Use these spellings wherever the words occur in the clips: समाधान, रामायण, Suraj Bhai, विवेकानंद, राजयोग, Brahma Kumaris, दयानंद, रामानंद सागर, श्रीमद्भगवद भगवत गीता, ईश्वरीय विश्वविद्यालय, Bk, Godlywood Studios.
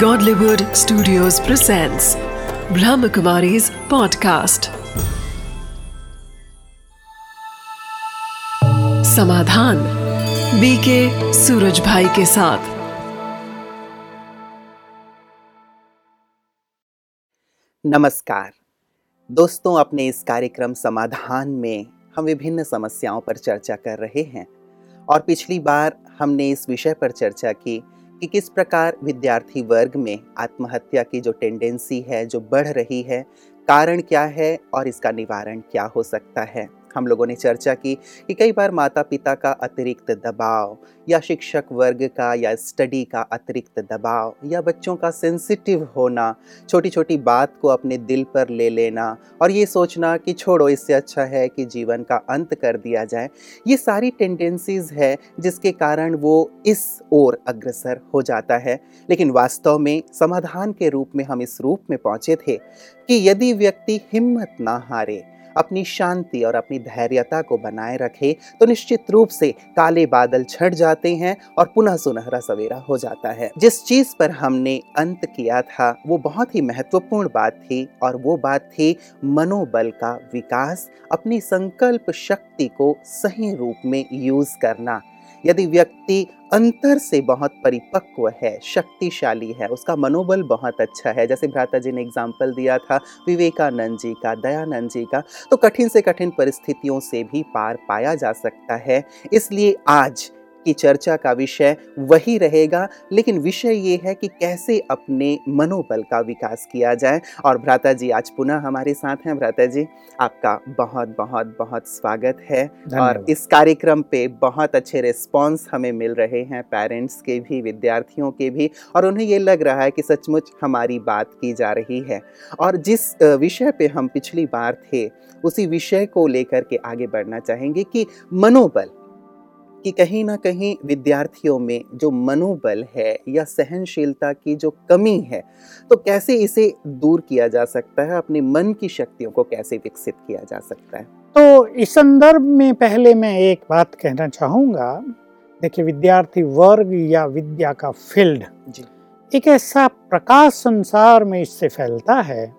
Godlywood Studios presents Brahma Kumaris podcast समाधान BK Suraj भाई के साथ। नमस्कार दोस्तों, अपने इस कार्यक्रम समाधान में हम विभिन्न समस्याओं पर चर्चा कर रहे हैं और पिछली बार हमने इस विषय पर चर्चा की कि किस प्रकार विद्यार्थी वर्ग में आत्महत्या की जो टेंडेंसी है जो बढ़ रही है, कारण क्या है और इसका निवारण क्या हो सकता है। हम लोगों ने चर्चा की कि कई बार माता पिता का अतिरिक्त दबाव या शिक्षक वर्ग का या स्टडी का अतिरिक्त दबाव या बच्चों का सेंसिटिव होना, छोटी छोटी बात को अपने दिल पर ले लेना और ये सोचना कि छोड़ो इससे अच्छा है कि जीवन का अंत कर दिया जाए, ये सारी टेंडेंसीज है जिसके कारण वो इस ओर अग्रसर हो जाता है। लेकिन वास्तव में समाधान के रूप में हम इस रूप में पहुँचे थे कि यदि व्यक्ति हिम्मत ना हारे, अपनी शांति और अपनी धैर्यता को बनाए रखे तो निश्चित रूप से काले बादल छट जाते हैं और पुनः सुनहरा सवेरा हो जाता है। जिस चीज पर हमने अंत किया था वो बहुत ही महत्वपूर्ण बात थी और वो बात थी मनोबल का विकास, अपनी संकल्प शक्ति को सही रूप में यूज करना। यदि व्यक्ति अंतर से बहुत परिपक्व है, शक्तिशाली है, उसका मनोबल बहुत अच्छा है, जैसे भ्राता जी ने एग्जाम्पल दिया था विवेकानंद जी का, दयानंद जी का, तो कठिन से कठिन परिस्थितियों से भी पार पाया जा सकता है। इसलिए आज की चर्चा का विषय वही रहेगा, लेकिन विषय ये है कि कैसे अपने मनोबल का विकास किया जाए। और भ्राता जी आज पुनः हमारे साथ हैं। भ्राता जी आपका बहुत बहुत बहुत स्वागत है और इस कार्यक्रम पे बहुत अच्छे रिस्पॉन्स हमें मिल रहे हैं, पेरेंट्स के भी, विद्यार्थियों के भी, और उन्हें ये लग रहा है कि सचमुच हमारी बात की जा रही है। और जिस विषय पे हम पिछली बार थे उसी विषय को लेकर के आगे बढ़ना चाहेंगे कि मनोबल, कि कहीं ना कहीं विद्यार्थियों में जो मनोबल है या सहनशीलता की जो कमी है तो कैसे इसे दूर किया जा सकता है, अपने मन की शक्तियों को कैसे विकसित किया जा सकता है। तो इस संदर्भ में पहले मैं एक बात कहना चाहूँगा। देखिए, विद्यार्थी वर्ग या विद्या का फील्ड एक ऐसा प्रकाश संसार में इससे फैलता है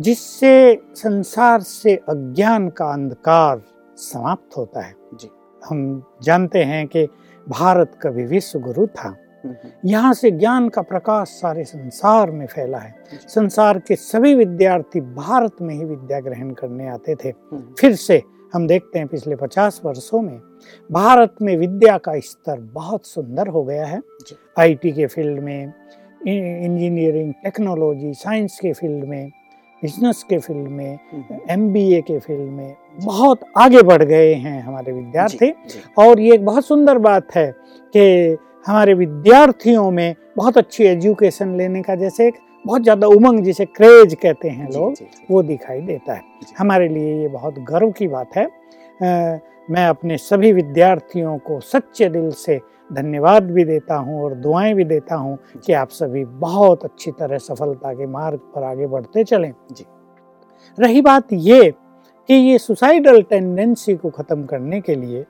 जिससे संसार से अज्ञान का अंधकार समाप्त होता है। जी, हम जानते हैं कि भारत कभी विश्व गुरु था, यहाँ से ज्ञान का प्रकाश सारे संसार में फैला है। संसार के सभी विद्यार्थी भारत में ही विद्या ग्रहण करने आते थे। फिर से हम देखते हैं पिछले 50 वर्षों में भारत में विद्या का स्तर बहुत सुंदर हो गया है। आईटी के फील्ड में, इंजीनियरिंग, टेक्नोलॉजी, साइंस के फील्ड में, बिजनेस के फील्ड में, एमबीए के फील्ड में बहुत आगे बढ़ गए हैं हमारे विद्यार्थी। और ये एक बहुत सुंदर बात है कि हमारे विद्यार्थियों में बहुत अच्छी एजुकेशन लेने का जैसे एक बहुत ज़्यादा उमंग, जिसे क्रेज कहते हैं लोग, वो दिखाई देता है। हमारे लिए ये बहुत गर्व की बात है। मैं अपने सभी विद्यार्थियों को सच्चे दिल से धन्यवाद भी देता हूं और दुआएं भी देता हूं कि आप सभी बहुत अच्छी तरह सफलता के मार्ग पर आगे बढ़ते चलें। जी, रही बात ये कि ये सुसाइडल टेंडेंसी को ख़त्म करने के लिए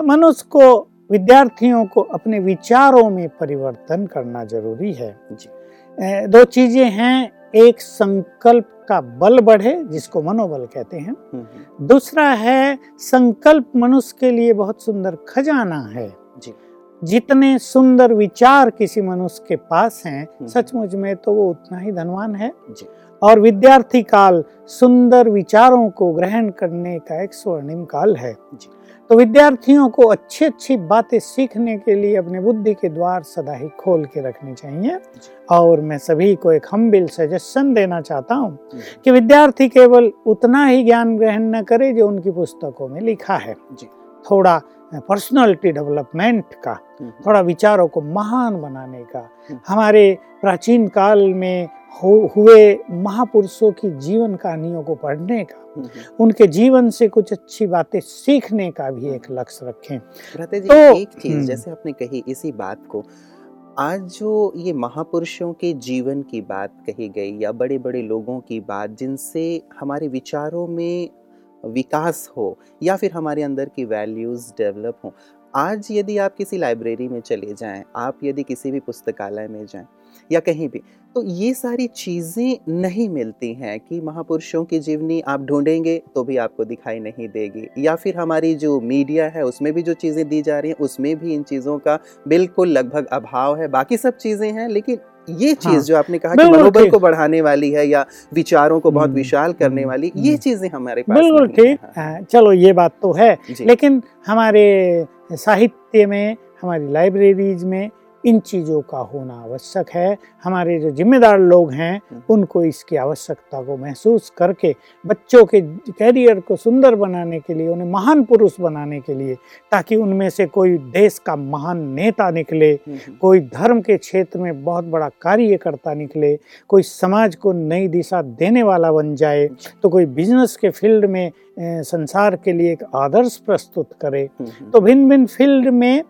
मनुष्य को, विद्यार्थियों को अपने विचारों में परिवर्तन करना जरूरी है। जी, दो चीज़ें हैं, एक संकल्प का बल बढ़े जिसको मनोबल कहते हैं, दूसरा है संकल्प मनुष्य के लिए बहुत सुंदर खजाना है। जी, जितने सुंदर विचार किसी मनुष्य के पास हैं सचमुच में तो वो उतना ही धनवान है। जी, और विद्यार्थी काल सुंदर विचारों को ग्रहण करने का एक स्वर्णिम काल है। जी, तो विद्यार्थियों को अच्छी अच्छी बातें सीखने के लिए अपने बुद्धि के द्वार सदा ही खोल के रखने चाहिए। और मैं सभी को एक हम्बिल सजेशन देना चाहता हूँ कि विद्यार्थी केवल उतना ही ज्ञान ग्रहण न करे जो उनकी पुस्तकों में लिखा है। जी, थोड़ा पर्सनालिटी डेवलपमेंट का, थोड़ा विचारों को महान बनाने का, हमारे प्राचीन काल में हुए महापुरुषों की जीवन कहानियों को पढ़ने का, उनके जीवन से कुछ अच्छी बातें सीखने का भी एक लक्ष्य रखें। तो एक चीज जैसे आपने कही इसी बात को, आज जो ये महापुरुषों के जीवन की बात कही गई या बड़े बड़े लोगों की बात जिनसे हमारे विचारों में विकास हो या फिर हमारे अंदर की वैल्यूज़ डेवलप हो, आज यदि आप किसी लाइब्रेरी में चले जाएं, आप यदि किसी भी पुस्तकालय में जाएं या कहीं भी, तो ये सारी चीज़ें नहीं मिलती हैं कि महापुरुषों की जीवनी आप ढूंढेंगे तो भी आपको दिखाई नहीं देगी, या फिर हमारी जो मीडिया है उसमें भी जो चीज़ें दी जा रही हैं उसमें भी इन चीज़ों का बिल्कुल लगभग अभाव है। बाकी सब चीज़ें हैं, लेकिन ये चीज जो आपने कहा कि मनोबल को बढ़ाने वाली है या विचारों को बहुत विशाल करने वाली, ये चीजें हमारे पास बिल्कुल ठीक। चलो ये बात तो है, लेकिन हमारे साहित्य में, हमारी लाइब्रेरीज में इन चीज़ों का होना आवश्यक है। हमारे जो जिम्मेदार लोग हैं उनको इसकी आवश्यकता को महसूस करके बच्चों के कैरियर को सुंदर बनाने के लिए, उन्हें महान पुरुष बनाने के लिए, ताकि उनमें से कोई देश का महान नेता निकले, कोई धर्म के क्षेत्र में बहुत बड़ा कार्यकर्ता निकले, कोई समाज को नई दिशा देने वाला बन जाए, तो कोई बिजनेस के फील्ड में संसार के लिए एक आदर्श प्रस्तुत करे, तो भिन्न भिन्न फील्ड में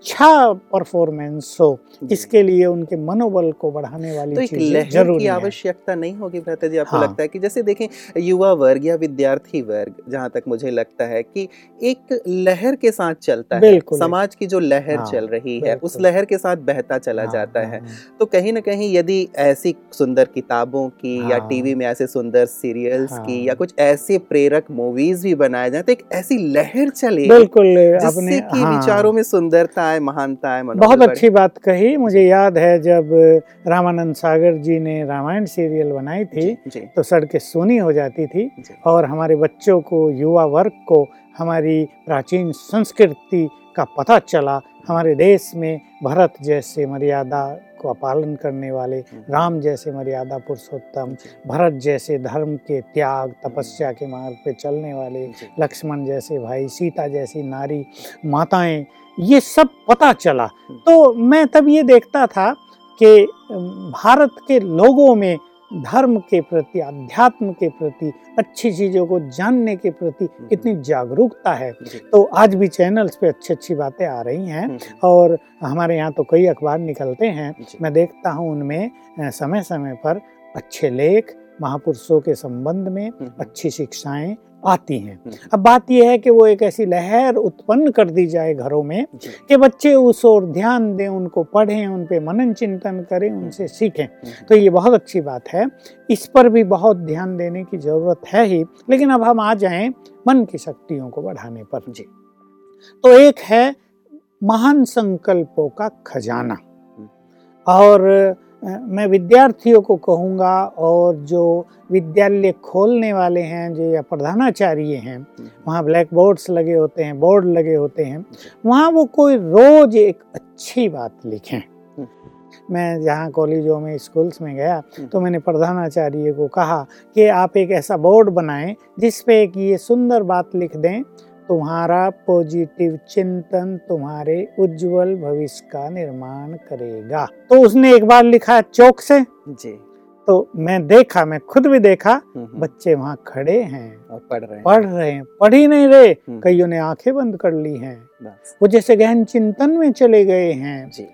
अच्छा परफॉर्मेंस हो, इसके लिए उनके मनोबल को बढ़ाने वाली तो चीजें जरूरी है। आवश्यकता नहीं होगी भ्राता जी, आपको लगता है कि जैसे देखें युवा वर्ग या विद्यार्थी वर्ग, जहां तक मुझे लगता है कि एक लहर के साथ चलता है, समाज की जो लहर चल रही है उस लहर के साथ बहता चला जाता है। तो कहीं ना कहीं यदि ऐसी सुंदर किताबों की या टीवी में ऐसे सुंदर सीरियल्स की या कुछ ऐसे प्रेरक मूवीज भी बनाए जाए तो एक ऐसी लहर चले जिससे कि विचारों में सुंदरता महानता है। बहुत अच्छी बात कही। मुझे याद है जब रामानंद सागर जी ने रामायण सीरियल बनाई थी तो सड़कें सूनी हो जाती थी, और हमारे बच्चों को, युवा वर्ग को हमारी प्राचीन संस्कृति का पता चला। हमारे देश में भारत जैसे मर्यादा का पालन करने वाले, राम जैसे मर्यादा पुरुषोत्तम, भरत जैसे धर्म के त्याग तपस्या के मार्ग पे चलने वाले, लक्ष्मण जैसे भाई, सीता जैसी नारी, माताएं, ये सब पता चला। तो मैं तब ये देखता था कि भारत के लोगों में धर्म के प्रति, अध्यात्म के प्रति, अच्छी चीज़ों को जानने के प्रति इतनी जागरूकता है। तो आज भी चैनल्स पे अच्छी अच्छी बातें आ रही हैं, और हमारे यहाँ तो कई अखबार निकलते हैं, मैं देखता हूँ उनमें समय समय पर अच्छे लेख महापुरुषों के संबंध में, अच्छी शिक्षाएं आती हैं। अब बात यह है कि वो एक ऐसी लहर उत्पन्न कर दी जाए घरों में कि बच्चे उस ओर ध्यान दें, उनको पढ़ें, उन पे मनन चिंतन करें, उनसे सीखें। तो ये बहुत अच्छी बात है, इस पर भी बहुत ध्यान देने की ज़रूरत है ही। लेकिन अब हम आ जाएं मन की शक्तियों को बढ़ाने पर। जी, तो एक है महान संकल्पों का खजाना, और मैं विद्यार्थियों को कहूँगा और जो विद्यालय खोलने वाले हैं, जो या प्रधानाचार्य हैं, वहाँ ब्लैक बोर्ड्स लगे होते हैं, बोर्ड लगे होते हैं, वहाँ वो कोई रोज़ एक अच्छी बात लिखें। मैं जहाँ कॉलेजों में, स्कूल्स में गया तो मैंने प्रधानाचार्य को कहा कि आप एक ऐसा बोर्ड बनाएं जिस पे एक ये सुंदर बात लिख दें, तुम्हारा पॉजिटिव चिंतन तुम्हारे उज्जवल भविष्य का निर्माण करेगा। तो उसने एक बार लिखा चौक से जी, तो मैं देखा, मैं खुद भी देखा, बच्चे वहाँ खड़े हैं और पढ़ रहे हैं, पढ़ ही नहीं रहे, कईयों ने आंखें बंद कर ली हैं, वो जैसे गहन चिंतन में चले गए हैं जी।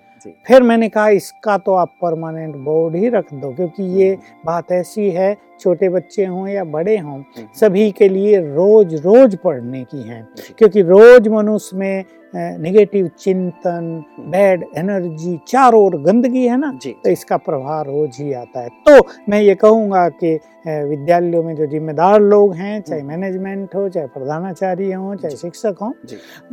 फिर मैंने कहा इसका तो आप परमानेंट बोर्ड ही रख दो, क्योंकि ये बात ऐसी है, छोटे बच्चे हों या बड़े हों, सभी के लिए रोज रोज पढ़ने की है, क्योंकि रोज मनुष्य में नेगेटिव चिंतन, बैड एनर्जी, चारों ओर गंदगी है ना, तो इसका प्रभाव रोज ही आता है। तो मैं ये कहूँगा कि विद्यालयों में जो जिम्मेदार लोग हैं, चाहे मैनेजमेंट हो, चाहे प्रधानाचार्य हो, चाहे शिक्षक हो,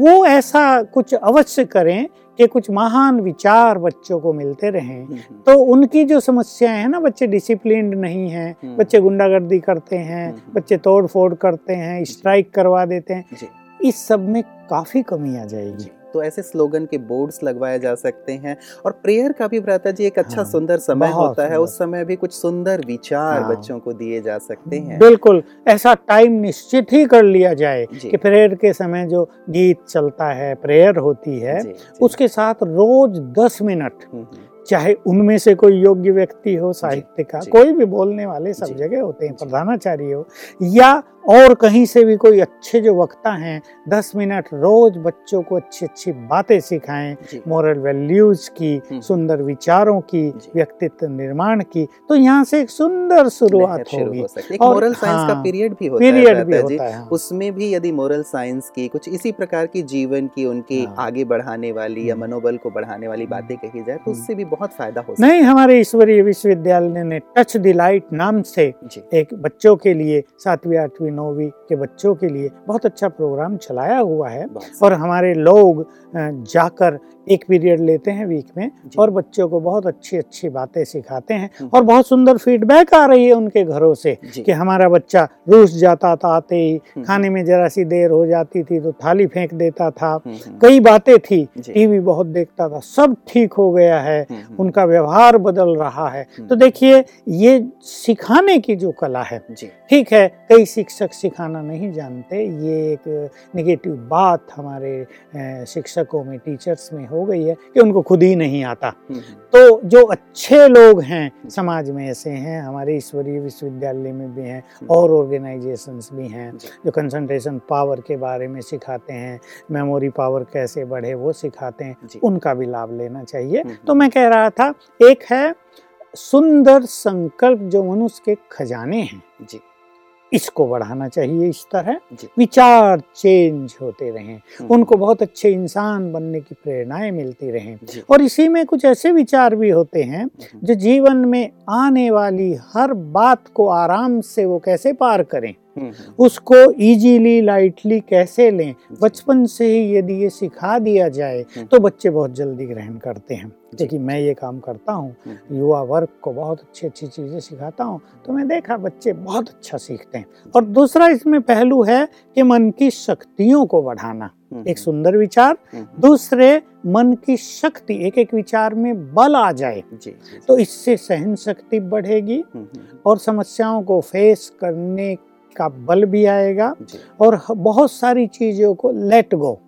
वो ऐसा कुछ अवश्य करें कि कुछ महान विचार बच्चों को मिलते रहें। तो उनकी जो समस्याएं हैं ना, बच्चे डिसिप्लिन्ड नहीं हैं, बच्चे गुंडागर्दी करते हैं, बच्चे तोड़ फोड़ करते हैं, स्ट्राइक करवा देते हैं, इस सब में काफ़ी कमी आ जाएगी। तो ऐसे स्लोगन के बोर्ड्स लगवाए जा सकते हैं, और प्रेयर का भी भ्राता जी एक अच्छा सुंदर समय होता है, उस समय भी कुछ सुंदर विचार बच्चों को दिए जा सकते हैं। बिल्कुल, ऐसा टाइम निश्चित ही कर लिया जाए कि प्रेयर के समय जो गीत चलता है, प्रेयर होती है, उसके साथ रोज 10 मिनट, चाहे उनमें से कोई योग्य व्यक्ति हो, साहित्य का कोई भी बोलने वाले, सब जगह होते हैं, प्रधानाचार्य हो, या और कहीं से भी कोई अच्छे जो वक्ता हैं 10 मिनट रोज बच्चों को अच्छी अच्छी बातें सिखाएं, मॉरल वैल्यूज की, सुंदर विचारों की, व्यक्तित्व निर्माण की, तो यहाँ से एक सुंदर शुरुआत होगी। एक मॉरल साइंस का पीरियड भी होता है, उसमें भी यदि मॉरल साइंस की कुछ इसी प्रकार की जीवन की उनकी आगे बढ़ाने वाली या मनोबल को बढ़ाने वाली बातें कही जाए तो उससे भी बहुत फायदा हो सकता है। नहीं, हमारे ईश्वरीय विश्वविद्यालय ने टच द लाइट नाम से एक बच्चों के लिए 7वीं 8वीं 9वीं के बच्चों के लिए बहुत अच्छा प्रोग्राम चलाया हुआ है और हमारे लोग जाकर एक पीरियड लेते हैं वीक में और बच्चों को बहुत अच्छी अच्छी बातें सिखाते हैं और बहुत सुंदर फीडबैक आ रही है उनके घरों से कि हमारा बच्चा रूस जाता था, आते ही खाने में जरा सी देर हो जाती थी तो थाली फेंक देता था, कई बातें थी, टीवी बहुत देखता था, सब ठीक हो गया है, उनका व्यवहार बदल रहा है। तो देखिए ये सिखाने की जो कला है, ठीक है कई शिक्षक सिखाना नहीं जानते, ये एक निगेटिव बात हमारे शिक्षकों में टीचर्स में हो गई है कि उनको खुद ही नहीं आता। तो जो अच्छे लोग हैं समाज में ऐसे हैं, हमारे ईश्वरीय विश्वविद्यालय में भी हैं और ऑर्गेनाइजेशंस भी हैं जो कंसंट्रेशन पावर के बारे में सिखाते हैं, मेमोरी पावर कैसे बढ़े वो सिखाते हैं, उनका भी लाभ लेना चाहिए। तो मैं कह रहा था एक है सुंदर संकल्प जो मनुष्य के खजाने हैं, इसको बढ़ाना चाहिए। इस तरह विचार चेंज होते रहें, उनको बहुत अच्छे इंसान बनने की प्रेरणाएं मिलती रहें और इसी में कुछ ऐसे विचार भी होते हैं जो जीवन में आने वाली हर बात को आराम से वो कैसे पार करें, उसको इजीली लाइटली कैसे लें, बचपन से ही यदि ये सिखा दिया जाए तो बच्चे बहुत जल्दी ग्रहण करते हैं। क्योंकि मैं ये काम करता हूँ, युवा वर्ग को बहुत अच्छी अच्छी चीज़ें सिखाता हूँ तो मैं देखा बच्चे बहुत अच्छा सीखते हैं। और दूसरा इसमें पहलू है कि मन की शक्तियों को बढ़ाना, एक सुंदर विचार, दूसरे मन की शक्ति, एक एक विचार में बल आ जाए तो इससे सहन शक्ति बढ़ेगी और समस्याओं को फेस करने का बल भी आएगा और बहुत सारी चीजों को लेट गो,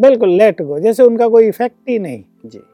बिल्कुल लेट गो, जैसे उनका कोई इफेक्ट ही नहीं,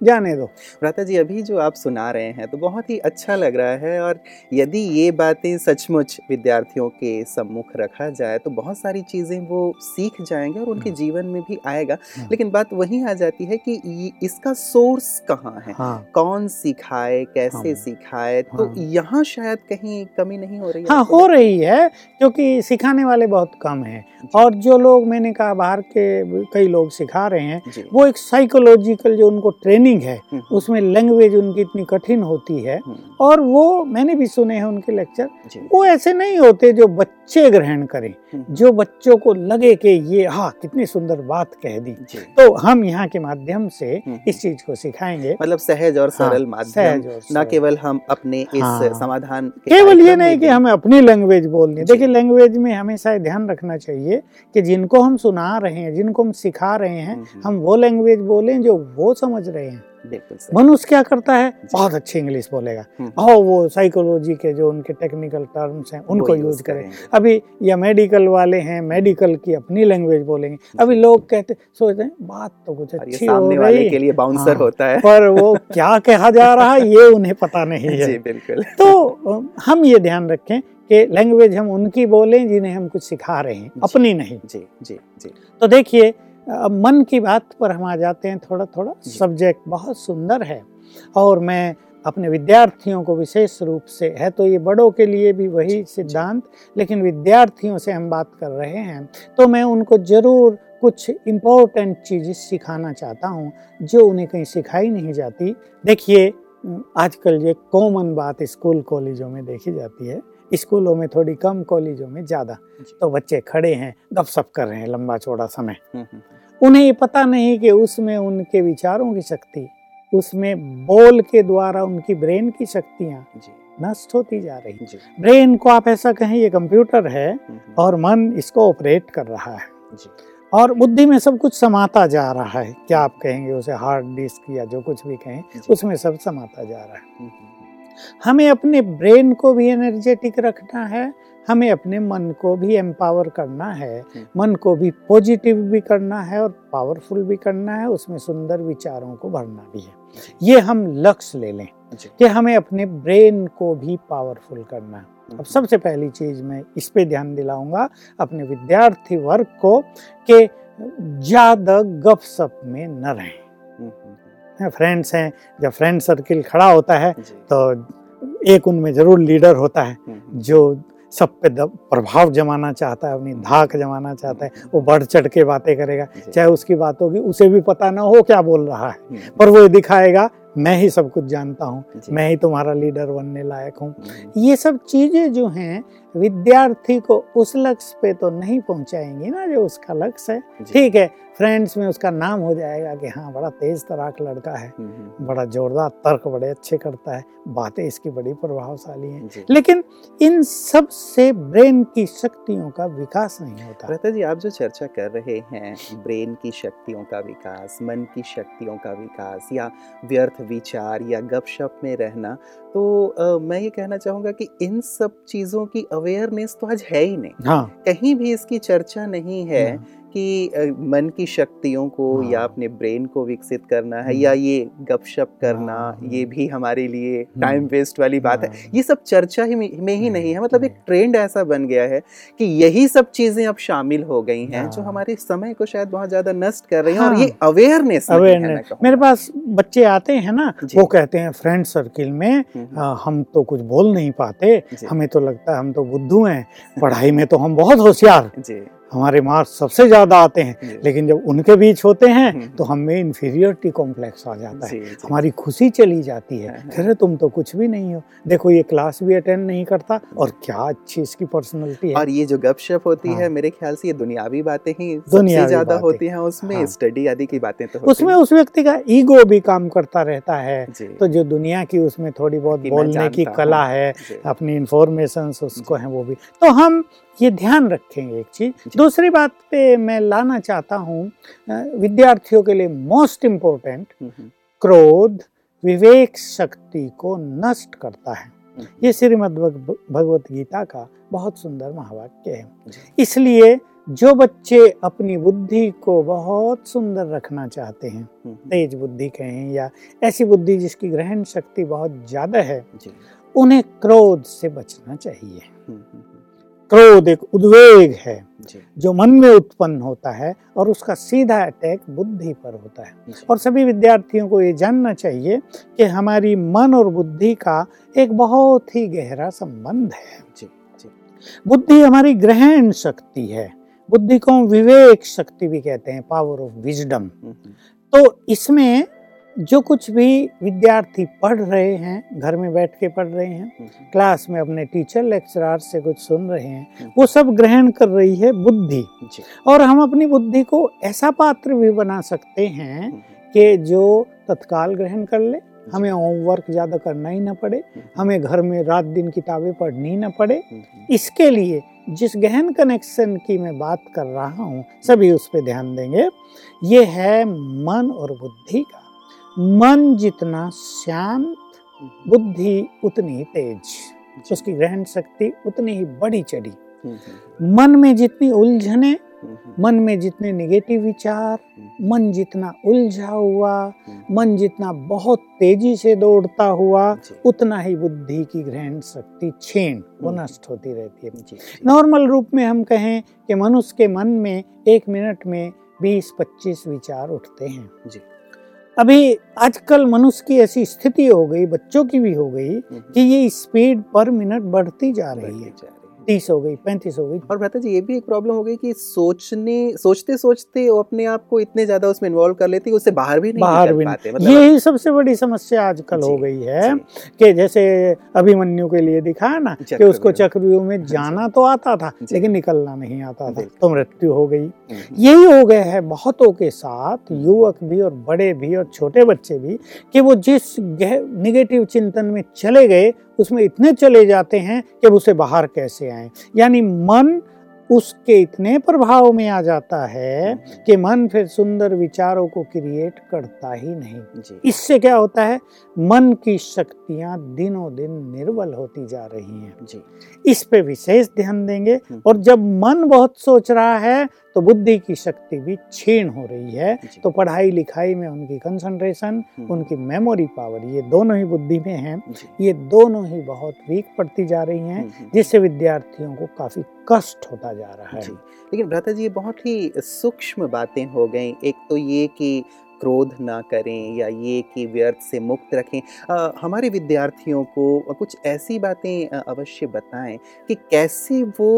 जाने दो। भ्राता जी अभी जो आप सुना रहे हैं तो बहुत ही अच्छा लग रहा है और यदि ये बातें सचमुच विद्यार्थियों के सम्मुख रखा जाए तो बहुत सारी चीज़ें वो सीख जाएंगे और उनके जीवन में भी आएगा। लेकिन बात वहीं आ जाती है कि इसका सोर्स कहाँ है, कौन सिखाए, कैसे सिखाए, तो यहाँ शायद कहीं कमी नहीं हो रही है। हाँ, हो रही है क्योंकि सिखाने वाले बहुत कम हैं और जो लोग मैंने कहा बाहर के कई लोग सिखा रहे हैं वो एक साइकोलॉजिकल जो उनको ट्रेनिंग है उसमें लैंग्वेज उनकी इतनी कठिन होती है और वो मैंने भी सुने हैं उनके लेक्चर, वो ऐसे नहीं होते जो बच्चे ग्रहण करें, जो बच्चों को लगे कि ये हाँ कितनी सुंदर बात कह दी, तो हम यहाँ के माध्यम से इस चीज को सिखाएंगे। मतलब सहज और सरल माध्यम, न केवल हम अपने इस समाधान, केवल ये नहीं कि हमें अपनी लैंग्वेज बोलनी। देखिए लैंग्वेज में हमेशा ध्यान रखना चाहिए कि जिनको हम सुना रहे हैं, जिनको हम सिखा रहे हैं, हम वो लैंग्वेज बोलें जो वो समझ रहे हैं। मनुष्य क्या करता है, बहुत अच्छी इंग्लिश बोलेगा और वो साइकोलॉजी के जो उनके टेक्निकल टर्म्स हैं उनको यूज करें। अभी या मेडिकल वाले हैं, मेडिकल की अपनी लैंग्वेज बोलेंगे। अभी लोग कहते सोचते हैं बात तो कुछ अच्छी हो रही के लिए बाउंसर होता है पर वो क्या कहा जा रहा है ये उन्हें पता नहीं है। तो हम ये ध्यान रखें कि लैंग्वेज हम उनकी बोलें जिन्हें हम कुछ सिखा रहे हैं, अपनी नहीं। जी जी जी। तो देखिए अब मन की बात पर हम आ जाते हैं। थोड़ा थोड़ा सब्जेक्ट बहुत सुंदर है और मैं अपने विद्यार्थियों को विशेष रूप से, है तो ये बड़ों के लिए भी वही सिद्धांत, लेकिन विद्यार्थियों से हम बात कर रहे हैं तो मैं उनको ज़रूर कुछ इम्पोर्टेंट चीज़ें सिखाना चाहता हूँ जो उन्हें कहीं सिखाई नहीं जाती। देखिए आजकल ये कॉमन बात स्कूल कॉलेजों में देखी जाती है, स्कूलों में थोड़ी कम, कॉलेजों में ज़्यादा। तो बच्चे खड़े हैं, गपशप कर रहे हैं लंबा चौड़ा समय, उन्हें ये पता नहीं कि उसमें उनके विचारों की शक्ति, उसमें बोल के द्वारा उनकी ब्रेन की शक्तियाँ नष्ट होती जा रही हैं। ब्रेन को आप ऐसा कहें ये कंप्यूटर है और मन इसको ऑपरेट कर रहा है और बुद्धि में सब कुछ समाता जा रहा है। क्या आप कहेंगे उसे हार्ड डिस्क या जो कुछ भी कहें, उसमें सब समाता जा रहा है। हमें अपने ब्रेन को भी एनर्जेटिक रखना है, हमें अपने मन को भी एम्पावर करना है, मन को भी पॉजिटिव भी करना है और पावरफुल भी करना है, उसमें सुंदर विचारों को भरना भी है। ये हम लक्ष्य ले लें कि हमें अपने ब्रेन को भी पावरफुल करना है। अब सबसे पहली चीज मैं इस पे ध्यान दिलाऊंगा अपने विद्यार्थी वर्ग को कि ज्यादा गपशप में न रहें। फ्रेंड्स हैं, जब फ्रेंड सर्किल खड़ा होता है तो एक उनमें जरूर लीडर होता है जो सब पे प्रभाव जमाना चाहता है, अपनी धाक जमाना चाहता है, वो बढ़ चढ़ के बातें करेगा, चाहे उसकी बात होगी उसे भी पता ना हो क्या बोल रहा है, पर वो दिखाएगा मैं ही सब कुछ जानता हूँ, मैं ही तुम्हारा लीडर बनने लायक हूँ। ये सब चीज़ें जो हैं विद्यार्थी को उस लक्ष्य पे तो नहीं पहुँचाएंगी ना जो उसका लक्ष्य है। ठीक है, फ्रेंड्स में उसका नाम हो जाएगा कि हाँ बड़ा तेज तराक लड़का है, बड़ा जोरदार तर्क बड़े अच्छे करता है, बातें इसकी बड़ी प्रभावशाली हैं, लेकिन इन सब से ब्रेन की शक्तियों का विकास नहीं होता। प्रता जी, आप जो चर्चा कर रहे हैं ब्रेन की शक्तियों का विकास, मन की शक्तियों का विकास या व्यर्थ विचार या गपशप में रहना, तो मैं ये कहना चाहूँगा कि इन सब चीज़ों की अवेयरनेस तो आज है ही नहीं। हाँ। कहीं भी इसकी चर्चा नहीं है कि मन की शक्तियों को या अपने ब्रेन को विकसित करना है या ये गपशप करना, ये भी हमारे लिए टाइम वेस्ट वाली बात है, ये सब चर्चा ही में ही नहीं है। मतलब एक ट्रेंड ऐसा बन गया है कि यही सब चीज़ें अब शामिल हो गई हैं जो हमारे समय को शायद बहुत ज़्यादा नष्ट कर रही हैं। और ये अवेयरनेस मेरे पास बच्चे आते हैं ना, वो कहते हैं फ्रेंड सर्किल में हम तो कुछ बोल नहीं पाते, हमें तो लगता है हम तो बुद्धू हैं, पढ़ाई में तो हम बहुत होशियार, हमारे मार्क्स सबसे ज़्यादा आते हैं, लेकिन जब उनके बीच होते हैं तो हमें इन्फीरियरिटी कॉम्प्लेक्स आ जाता है, हमारी खुशी चली जाती है, अरे तुम तो कुछ भी नहीं हो, देखो ये क्लास भी अटेंड नहीं करता और क्या अच्छी इसकी पर्सनैलिटी है। और ये जो गपशप होती है मेरे ख्याल से ये दुनियावी बातें ही सबसे ज़्यादा होती हैं, उसमें स्टडी आदि की बातें तो उसमें उस व्यक्ति का ईगो भी काम करता रहता है, तो जो दुनिया की उसमें थोड़ी बहुत बोलने की कला है, अपनी इंफॉर्मेशन उसको है वो भी, तो हम ये ध्यान रखेंगे एक चीज़। दूसरी बात पे मैं लाना चाहता हूँ विद्यार्थियों के लिए मोस्ट इम्पोर्टेंट, क्रोध विवेक शक्ति को नष्ट करता है। ये श्रीमद्भगवद भगवत गीता का बहुत सुंदर महावाक्य है। इसलिए जो बच्चे अपनी बुद्धि को बहुत सुंदर रखना चाहते हैं, तेज बुद्धि कहें या ऐसी बुद्धि जिसकी ग्रहण शक्ति बहुत ज़्यादा है, उन्हें क्रोध से बचना चाहिए। क्रोध एक उद्वेग है जो मन में उत्पन्न होता है और उसका सीधा अटैक बुद्धि पर होता है। और सभी विद्यार्थियों को ये जानना चाहिए कि हमारी मन और बुद्धि का एक बहुत ही गहरा संबंध है। बुद्धि हमारी ग्रहण शक्ति है, बुद्धि को विवेक शक्ति भी कहते हैं, पावर ऑफ विजडम। तो इसमें जो कुछ भी विद्यार्थी पढ़ रहे हैं, घर में बैठ के पढ़ रहे हैं, क्लास में अपने टीचर लेक्चरार से कुछ सुन रहे हैं, वो सब ग्रहण कर रही है बुद्धि। और हम अपनी बुद्धि को ऐसा पात्र भी बना सकते हैं कि जो तत्काल ग्रहण कर ले, हमें होमवर्क ज़्यादा करना ही ना पड़े, हमें घर में रात दिन किताबें पढ़नी ना पड़े। इसके लिए जिस गहन कनेक्शन की मैं बात कर रहा हूँ, सभी उस पर ध्यान देंगे, ये है मन और बुद्धि का। मन जितना शांत, बुद्धि उतनी ही तेज, उसकी ग्रहण शक्ति उतनी ही बड़ी चढ़ी। मन में जितनी उलझने, मन में जितने नेगेटिव विचार, मन जितना उलझा हुआ, मन जितना बहुत तेजी से दौड़ता हुआ, उतना ही बुद्धि की ग्रहण शक्ति क्षीण, वो नष्ट होती रहती है। नॉर्मल रूप में हम कहें कि मनुष्य के मन में एक मिनट में 20-25 विचार उठते हैं। अभी आजकल मनुष्य की ऐसी स्थिति हो गई, बच्चों की भी हो गई, कि ये स्पीड पर मिनट बढ़ती जा रही है, 30 हो गई, 35 हो गई। और भ्राता जी, ये भी एक प्रॉब्लम हो गई कि सोचते वो अपने आप को इतने ज़्यादा उसमें इन्वॉल्व कर लेती है, उससे बाहर भी नहीं पाते। मतलब यही सबसे बड़ी समस्या आजकल हो गई है कि जैसे अभिमन्यु के लिए दिखाया ना कि उसको चक्रव्यूह में जाना तो आता था लेकिन निकलना नहीं आता था, तो मृत्यु हो गई। यही हो गया है बहुतों के साथ, युवक भी और बड़े भी और छोटे बच्चे भी, कि वो जिस निगेटिव चिंतन में चले गए उसमें इतने चले जाते हैं कि अब उसे बाहर कैसे आए। यानी मन उसके इतने प्रभाव में आ जाता है कि मन फिर सुंदर विचारों को क्रिएट करता ही नहीं। इससे क्या होता है, मन की शक्तियाँ दिनों दिन निर्बल होती जा रही हैं। इस पे विशेष ध्यान देंगे। और जब मन बहुत सोच रहा है तो बुद्धि की शक्ति भी क्षीण हो रही है। तो पढ़ाई लिखाई में उनकी कंसंट्रेशन, उनकी मेमोरी पावर, ये दोनों ही बुद्धि में हैं, ये दोनों ही बहुत वीक पड़ती जा रही हैं, जिससे विद्यार्थियों को काफ़ी कष्ट होता जा रहा है। लेकिन भ्राता जी, ये बहुत ही सूक्ष्म बातें हो गई। एक तो ये कि क्रोध ना करें या ये कि व्यर्थ से मुक्त रखें। हमारे विद्यार्थियों को कुछ ऐसी बातें अवश्य बताएं कि कैसे वो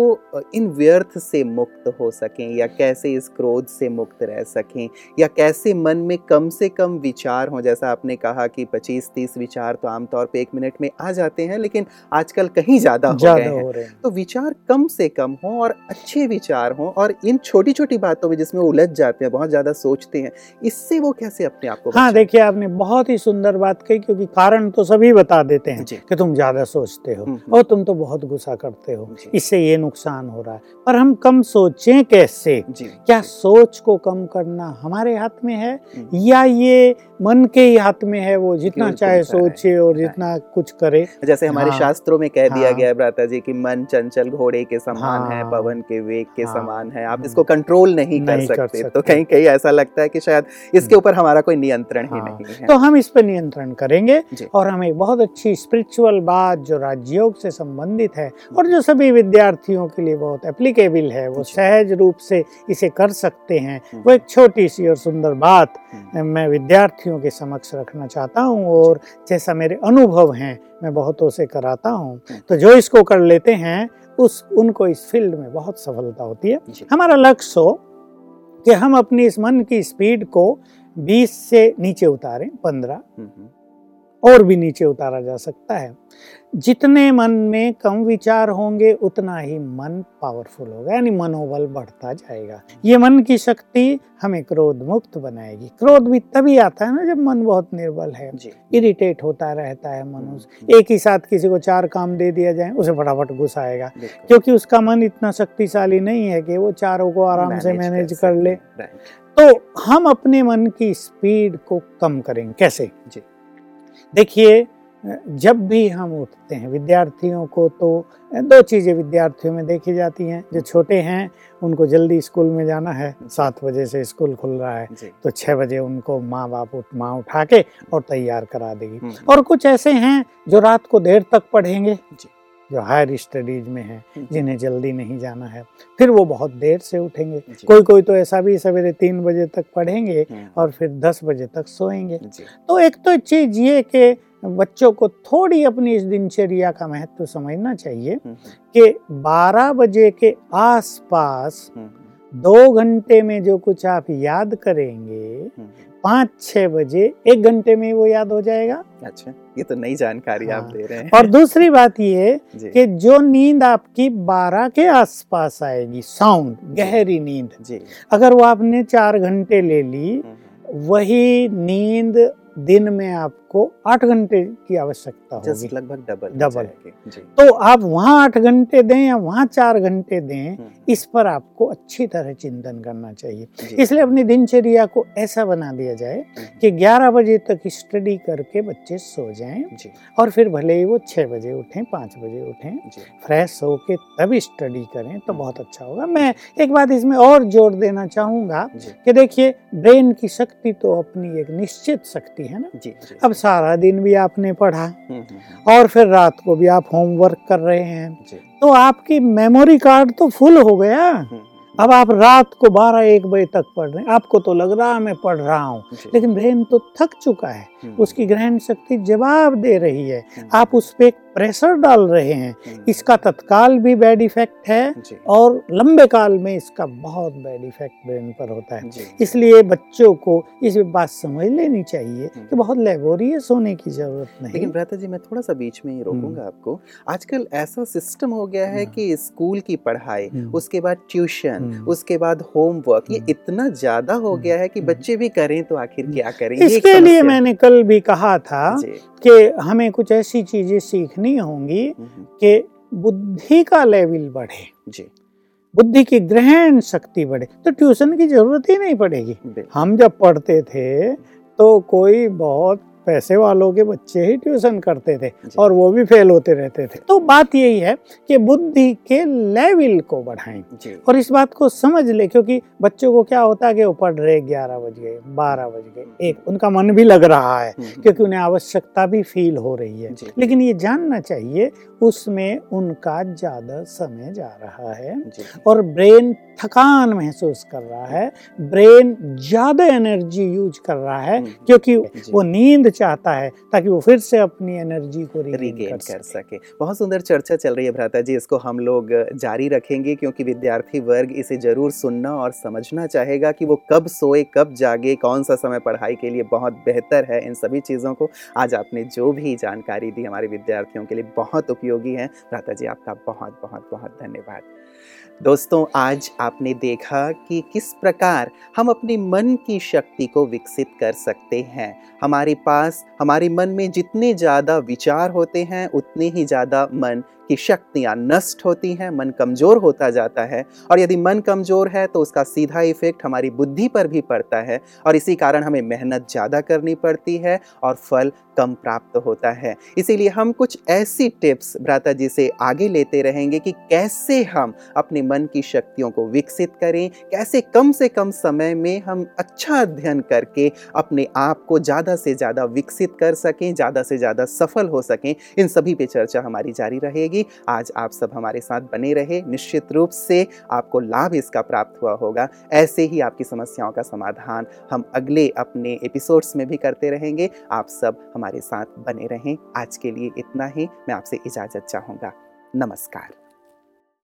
इन व्यर्थ से मुक्त हो सकें, या कैसे इस क्रोध से मुक्त रह सकें, या कैसे मन में कम से कम विचार हों। जैसा आपने कहा कि 25-30 विचार तो आमतौर पे 1 मिनट में आ जाते हैं, लेकिन आजकल कहीं ज़्यादा हो गए हैं। तो विचार कम से कम हों और अच्छे विचार हों, और इन छोटी छोटी बातों में जिसमें उलझ जाते हैं, बहुत ज़्यादा सोचते हैं, इससे कैसे अपने आप को। हाँ, देखिए आपने बहुत ही सुंदर बात कही, क्योंकि कारण तो सभी बता देते हैं कि तुम ज्यादा सोचते हो और तुम तो बहुत गुस्सा करते हो, इससे ये नुकसान हो रहा है। पर हम कम सोचें कैसे? क्या सोच को कम करना हमारे हाथ में है, या ये मन के ही हाथ में है? वो जितना चाहे सोचे और जितना कुछ करे। जैसे हमारे शास्त्रों में कह दिया गया है भ्राता जी कि मन चंचल घोड़े के समान है, पवन के वेग के समान है, आप इसको कंट्रोल नहीं कर सकते। तो कहीं कहीं ऐसा लगता है कि शायद इसके ऊपर हमारा कोई नियंत्रण ही नहीं है। तो हम इस पर नियंत्रण करेंगे। और हमें बहुत अच्छी स्पिरिचुअल बात जो राजयोग से संबंधित है और जो सभी विद्यार्थियों के लिए बहुत एप्लीकेबल है, वो सहज रूप से इसे कर सकते हैं, वो एक छोटी सी और सुंदर बात मैं विद्यार्थियों के समक्ष रखना चाहता हूँ। और जैसा मेरे अनुभव हैं, मैं बहुतों से कराता हूँ, तो जो इसको कर लेते हैं उनको इस फील्ड में बहुत सफलता होती है। हमारा लक्ष्य हो कि हम अपनी इस मन की स्पीड को 20 से नीचे उतारें, 15, और भी नीचे उतारा जा सकता है। जितने मन में कम विचार होंगे, उतना ही मन पावरफुल होगा, यानी मनोबल बढ़ता जाएगा। ये मन की शक्ति हमें क्रोध मुक्त बनाएगी। क्रोध भी तभी आता है ना जब मन बहुत निर्बल है, इरिटेट होता रहता है मनुष्य। एक ही साथ किसी को 4 काम दे दिया जाए, उसे फटाफट गुस्सा आएगा, क्योंकि उसका मन इतना शक्तिशाली नहीं है कि वो चारों को आराम से मैनेज कर ले। तो हम अपने मन की स्पीड को कम करेंगे कैसे? देखिए, जब भी हम उठते हैं, विद्यार्थियों को तो 2 चीज़ें विद्यार्थियों में देखी जाती हैं। जो छोटे हैं उनको जल्दी स्कूल में जाना है, 7 बजे से स्कूल खुल रहा है, तो 6 बजे उनको माँ उठा के और तैयार करा देगी। और कुछ ऐसे हैं जो रात को देर तक पढ़ेंगे, जो हायर स्टडीज में है, जिन्हें जल्दी नहीं जाना है, फिर वो बहुत देर से उठेंगे। कोई कोई तो ऐसा भी सवेरे 3 बजे तक पढ़ेंगे और फिर 10 बजे तक सोएंगे। तो एक तो चीज़ ये कि बच्चों को थोड़ी अपनी इस दिनचर्या का महत्व समझना चाहिए कि 12 बजे के आसपास 2 घंटे में जो कुछ आप याद करेंगे, 5-6 बजे 1 घंटे में वो याद हो जाएगा। अच्छा, ये तो नई जानकारी आप दे रहे हैं। और दूसरी बात ये कि जो नींद आपकी 12 के आसपास आएगी, साउंड गहरी नींद, अगर वो आपने 4 घंटे ले ली, वही नींद दिन में आपको 8 घंटे की आवश्यकता होगी, लगभग डबल। तो आप वहाँ 8 घंटे दें या वहाँ 4 घंटे दें, इस पर आपको अच्छी तरह चिंतन करना चाहिए। इसलिए अपनी दिनचर्या को ऐसा बना दिया जाए कि 11 बजे तक स्टडी करके बच्चे सो जाएं, और फिर भले ही वो 6 बजे उठें, 5 बजे उठें, फ्रेश होके तब स्टडी करें, तो बहुत अच्छा होगा। मैं एक बात इसमें और जोड़ देना चाहूँगा कि देखिए, ब्रेन की शक्ति तो अपनी एक निश्चित शक्ति है ना। अब सारा दिन भी आपने पढ़ा और फिर रात को भी आप होमवर्क कर रहे हैं, तो आपकी मेमोरी कार्ड तो फुल हो गया। अब आप रात को 12-1 बजे तक पढ़ रहे हैं, आपको तो लग रहा है मैं पढ़ रहा हूँ, लेकिन ब्रेन तो थक चुका है, उसकी ग्रहण शक्ति जवाब दे रही है, आप उस पर प्रेशर डाल रहे हैं। इसका तत्काल भी बैड इफेक्ट है, और लंबे काल में इसका बहुत बैड इफेक्ट ब्रेन पर होता है। इसलिए बच्चों को इस बात समझ लेनी चाहिए कि बहुत लेबोरियस होने की जरूरत नहीं। लेकिन भ्राता जी, मैं थोड़ा सा बीच में ही रोकूंगा आपको। आजकल ऐसा सिस्टम हो गया है कि स्कूल की पढ़ाई, उसके बाद ट्यूशन, उसके बाद होमवर्क, ये इतना ज्यादा हो गया है कि बच्चे भी करें तो आखिर क्या करें। इसके लिए मैंने कल भी कहा था कि हमें कुछ ऐसी चीजें सीखनी होंगी कि बुद्धि का लेवल बढ़े, बुद्धि की ग्रहण शक्ति बढ़े, तो ट्यूशन की जरूरत ही नहीं पड़ेगी। हम जब पढ़ते थे तो कोई बहुत पैसे वालों के बच्चे ही ट्यूशन करते थे और वो भी फेल होते रहते थे। तो बात यही है कि बुद्धि के लेवल को बढ़ाएं और इस बात को समझ ले, क्योंकि बच्चों को क्या होता है कि वो पढ़ रहे 11 बज गए 12 बज गए 1, उनका मन भी लग रहा है क्योंकि उन्हें आवश्यकता भी फील हो रही है, लेकिन ये जानना चाहिए उसमें उनका ज़्यादा समय जा रहा है और ब्रेन थकान महसूस कर रहा है, ब्रेन ज़्यादा एनर्जी यूज कर रहा है क्योंकि वो नींद चाहता है ताकि वो फिर से अपनी एनर्जी को रिगेन कर सके। बहुत सुंदर चर्चा चल रही है भ्राता जी, इसको हम लोग जारी रखेंगे क्योंकि विद्यार्थी वर्ग इसे जरूर सुनना और समझना चाहेगा कि वो कब सोए, कब जागे, कौन सा समय पढ़ाई के लिए बहुत बेहतर है। इन सभी चीज़ों को आज आपने जो भी जानकारी दी हमारे विद्यार्थियों के लिए बहुत उपयोगी है। भ्राता जी आपका बहुत बहुत बहुत धन्यवाद। दोस्तों आज आपने देखा कि किस प्रकार हम अपने मन की शक्ति को विकसित कर सकते हैं। हमारे पास हमारे मन में जितने ज़्यादा विचार होते हैं उतने ही ज़्यादा मन की शक्तियाँ नष्ट होती हैं, मन कमज़ोर होता जाता है और यदि मन कमज़ोर है तो उसका सीधा इफ़ेक्ट हमारी बुद्धि पर भी पड़ता है और इसी कारण हमें मेहनत ज़्यादा करनी पड़ती है और फल कम प्राप्त होता है। इसीलिए हम कुछ ऐसी टिप्स भ्राता जी से आगे लेते रहेंगे कि कैसे हम अपने मन की शक्तियों को विकसित करें, कैसे कम से कम समय में हम अच्छा अध्ययन करके अपने आप को ज़्यादा से ज़्यादा विकसित कर सकें, ज़्यादा से ज़्यादा सफल हो सकें। इन सभी पे चर्चा हमारी जारी रहेगी। आज आप सब हमारे साथ बने रहे, निश्चित रूप से आपको लाभ इसका प्राप्त हुआ होगा। ऐसे ही आपकी समस्याओं का समाधान हम अगले अपने एपिसोड्स में भी करते रहेंगे। आप सब हमारे साथ बने रहें। आज के लिए इतना ही, मैं आपसे इजाजत चाहूँगा। नमस्कार।